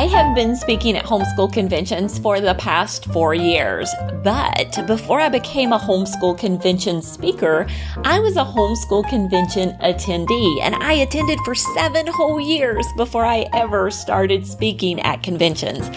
I have been speaking at homeschool conventions for the past 4 years, but before I became a homeschool convention speaker, I was a homeschool convention attendee, and I attended for 7 whole years before I ever started speaking at conventions.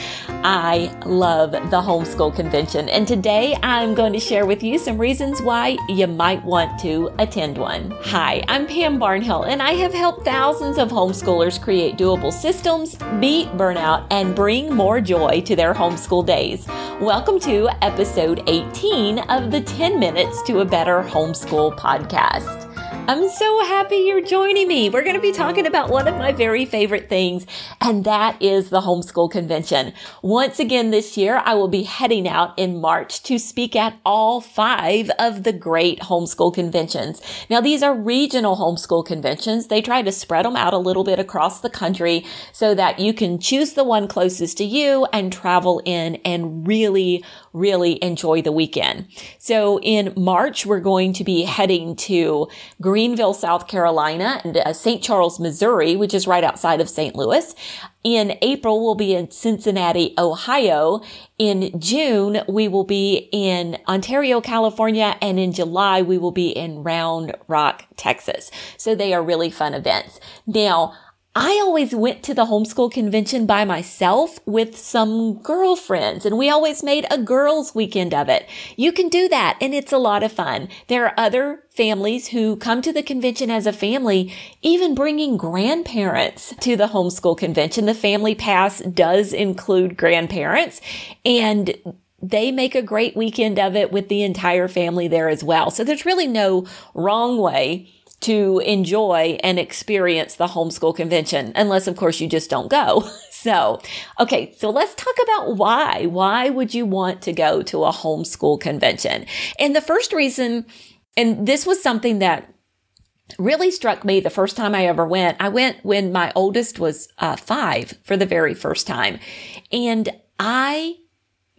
I love the homeschool convention, and today I'm going to share with you some reasons why you might want to attend one. Hi, I'm Pam Barnhill, and I have helped thousands of homeschoolers create doable systems, beat burnout, and bring more joy to their homeschool days. Welcome to episode 18 of the 10 Minutes to a Better Homeschool podcast. I'm so happy you're joining me. We're going to be talking about one of my very favorite things, and that is the homeschool convention. Once again this year, I will be heading out in March to speak at all 5 of the great homeschool conventions. Now, these are regional homeschool conventions. They try to spread them out a little bit across the country so that you can choose the one closest to you and travel in and really enjoy the weekend. So in March, we're going to be heading to Greenville, South Carolina, and St. Charles, Missouri, which is right outside of St. Louis. In April, we'll be in Cincinnati, Ohio. In June, we will be in Ontario, California. And in July, we will be in Round Rock, Texas. So they are really fun events. Now, I always went to the homeschool convention by myself with some girlfriends, and we always made a girls' weekend of it. You can do that, and it's a lot of fun. There are other families who come to the convention as a family, even bringing grandparents to the homeschool convention. The family pass does include grandparents, and they make a great weekend of it with the entire family there as well. So there's really no wrong way to enjoy and experience the homeschool convention, unless, of course, you just don't go. So let's talk about why. Why would you want to go to a homeschool convention? And the first reason, and this was something that really struck me the first time I ever went. I went when my oldest was 5 for the very first time, and I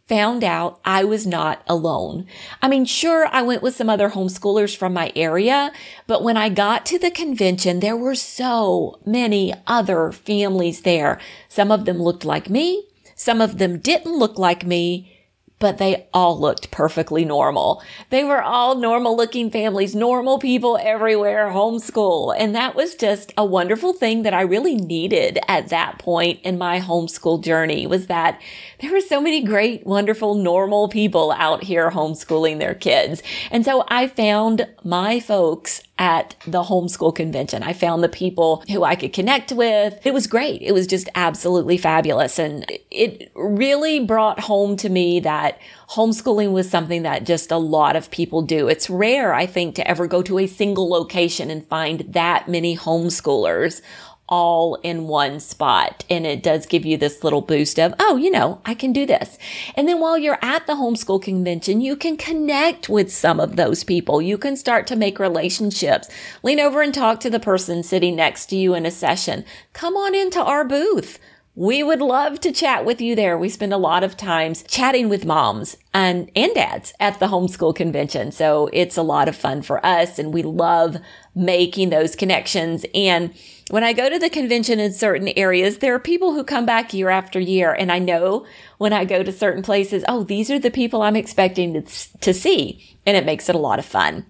found out I was not alone. I mean, sure, I went with some other homeschoolers from my area, but when I got to the convention, there were so many other families there. Some of them looked like me. Some of them didn't look like me, but they all looked perfectly normal. They were all normal-looking families, normal people everywhere, homeschool. And that was just a wonderful thing that I really needed at that point in my homeschool journey, was that there were so many great, wonderful, normal people out here homeschooling their kids. And so I found my folks at the homeschool convention. I found the people who I could connect with. It was great. It was just absolutely fabulous. And it really brought home to me that homeschooling was something that just a lot of people do. It's rare, I think, to ever go to a single location and find that many homeschoolers all in one spot. And it does give you this little boost of, oh, you know, I can do this. And then while you're at the homeschool convention, you can connect with some of those people. You can start to make relationships. Lean over and talk to the person sitting next to you in a session. Come on into our booth. We would love to chat with you there. We spend a lot of times chatting with moms and dads at the homeschool convention. So it's a lot of fun for us, and we love making those connections. And when I go to the convention in certain areas, there are people who come back year after year. And I know when I go to certain places, oh, these are the people I'm expecting to see. And it makes it a lot of fun.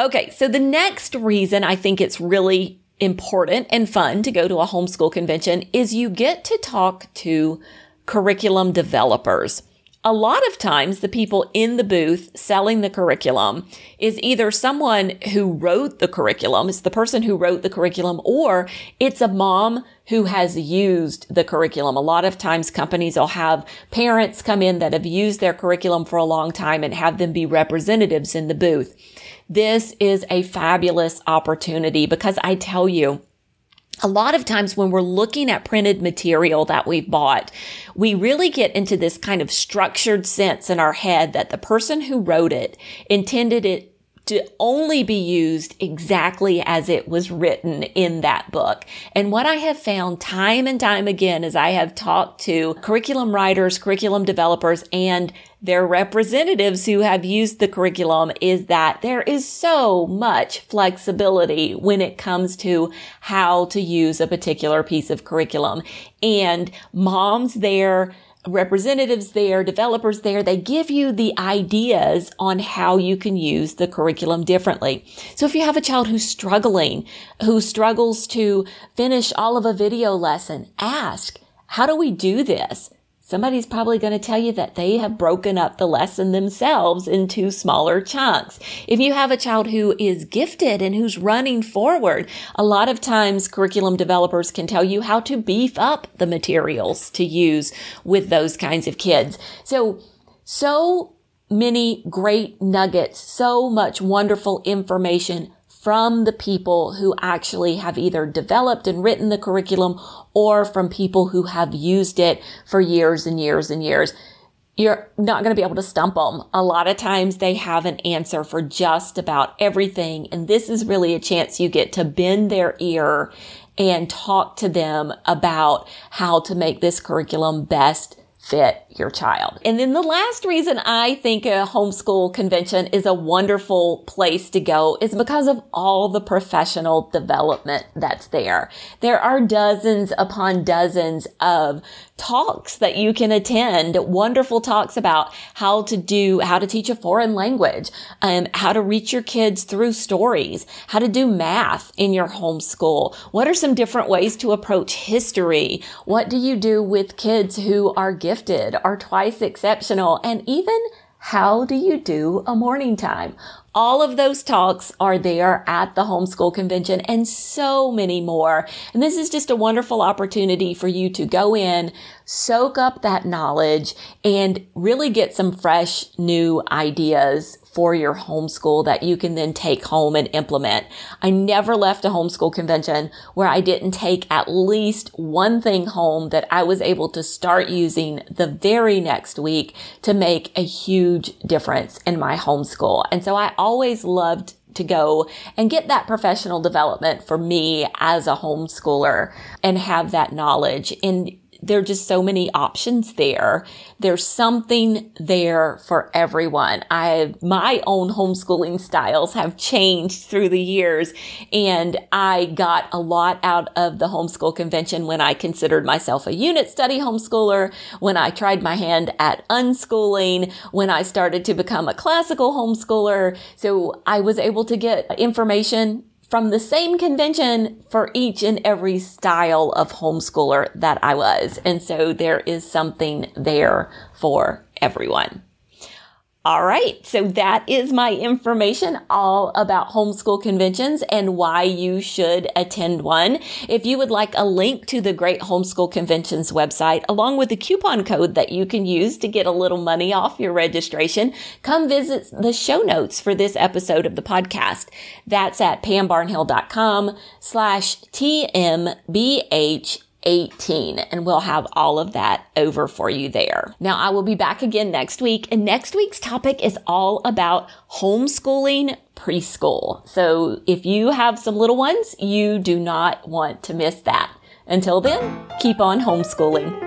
Okay, so the next reason I think it's really important and fun to go to a homeschool convention is you get to talk to curriculum developers. A lot of times the people in the booth selling the curriculum is either someone who wrote the curriculum, it's the person who wrote the curriculum, or it's a mom who has used the curriculum. A lot of times companies will have parents come in that have used their curriculum for a long time and have them be representatives in the booth. This is a fabulous opportunity because I tell you, a lot of times when we're looking at printed material that we've bought, we really get into this kind of structured sense in our head that the person who wrote it intended it to only be used exactly as it was written in that book. And what I have found time and time again as I have talked to curriculum writers, curriculum developers, and their representatives who have used the curriculum is that there is so much flexibility when it comes to how to use a particular piece of curriculum. And moms there, representatives there, developers there, they give you the ideas on how you can use the curriculum differently. So if you have a child who's struggling, who struggles to finish all of a video lesson, ask, how do we do this? Somebody's probably going to tell you that they have broken up the lesson themselves into smaller chunks. If you have a child who is gifted and who's running forward, a lot of times curriculum developers can tell you how to beef up the materials to use with those kinds of kids. So many great nuggets, so much wonderful information from the people who actually have either developed and written the curriculum or from people who have used it for years and years and years. You're not going to be able to stump them. A lot of times they have an answer for just about everything. And this is really a chance you get to bend their ear and talk to them about how to make this curriculum best fit your child. And then the last reason I think a homeschool convention is a wonderful place to go is because of all the professional development that's there. There are dozens upon dozens of talks that you can attend, wonderful talks about how to teach a foreign language, how to reach your kids through stories, how to do math in your homeschool. What are some different ways to approach history? What do you do with kids who are gifted, are twice exceptional, and even how do you do a morning time? All of those talks are there at the homeschool convention and so many more. And this is just a wonderful opportunity for you to go in, soak up that knowledge, and really get some fresh new ideas for your homeschool that you can then take home and implement. I never left a homeschool convention where I didn't take at least one thing home that I was able to start using the very next week to make a huge difference in my homeschool. And so I always loved to go and get that professional development for me as a homeschooler and have that knowledge. And there are just so many options there. There's something there for everyone. My own homeschooling styles have changed through the years, and I got a lot out of the homeschool convention when I considered myself a unit study homeschooler, when I tried my hand at unschooling, when I started to become a classical homeschooler. So I was able to get information from the same convention for each and every style of homeschooler that I was. And so there is something there for everyone. All right, so that is my information all about homeschool conventions and why you should attend one. If you would like a link to the Great Homeschool Conventions website, along with the coupon code that you can use to get a little money off your registration, come visit the show notes for this episode of the podcast. That's at pambarnhill.com/TMBH18, and we'll have all of that over for you there. Now, I will be back again next week, and next week's topic is all about homeschooling preschool. So if you have some little ones, you do not want to miss that. Until then, keep on homeschooling.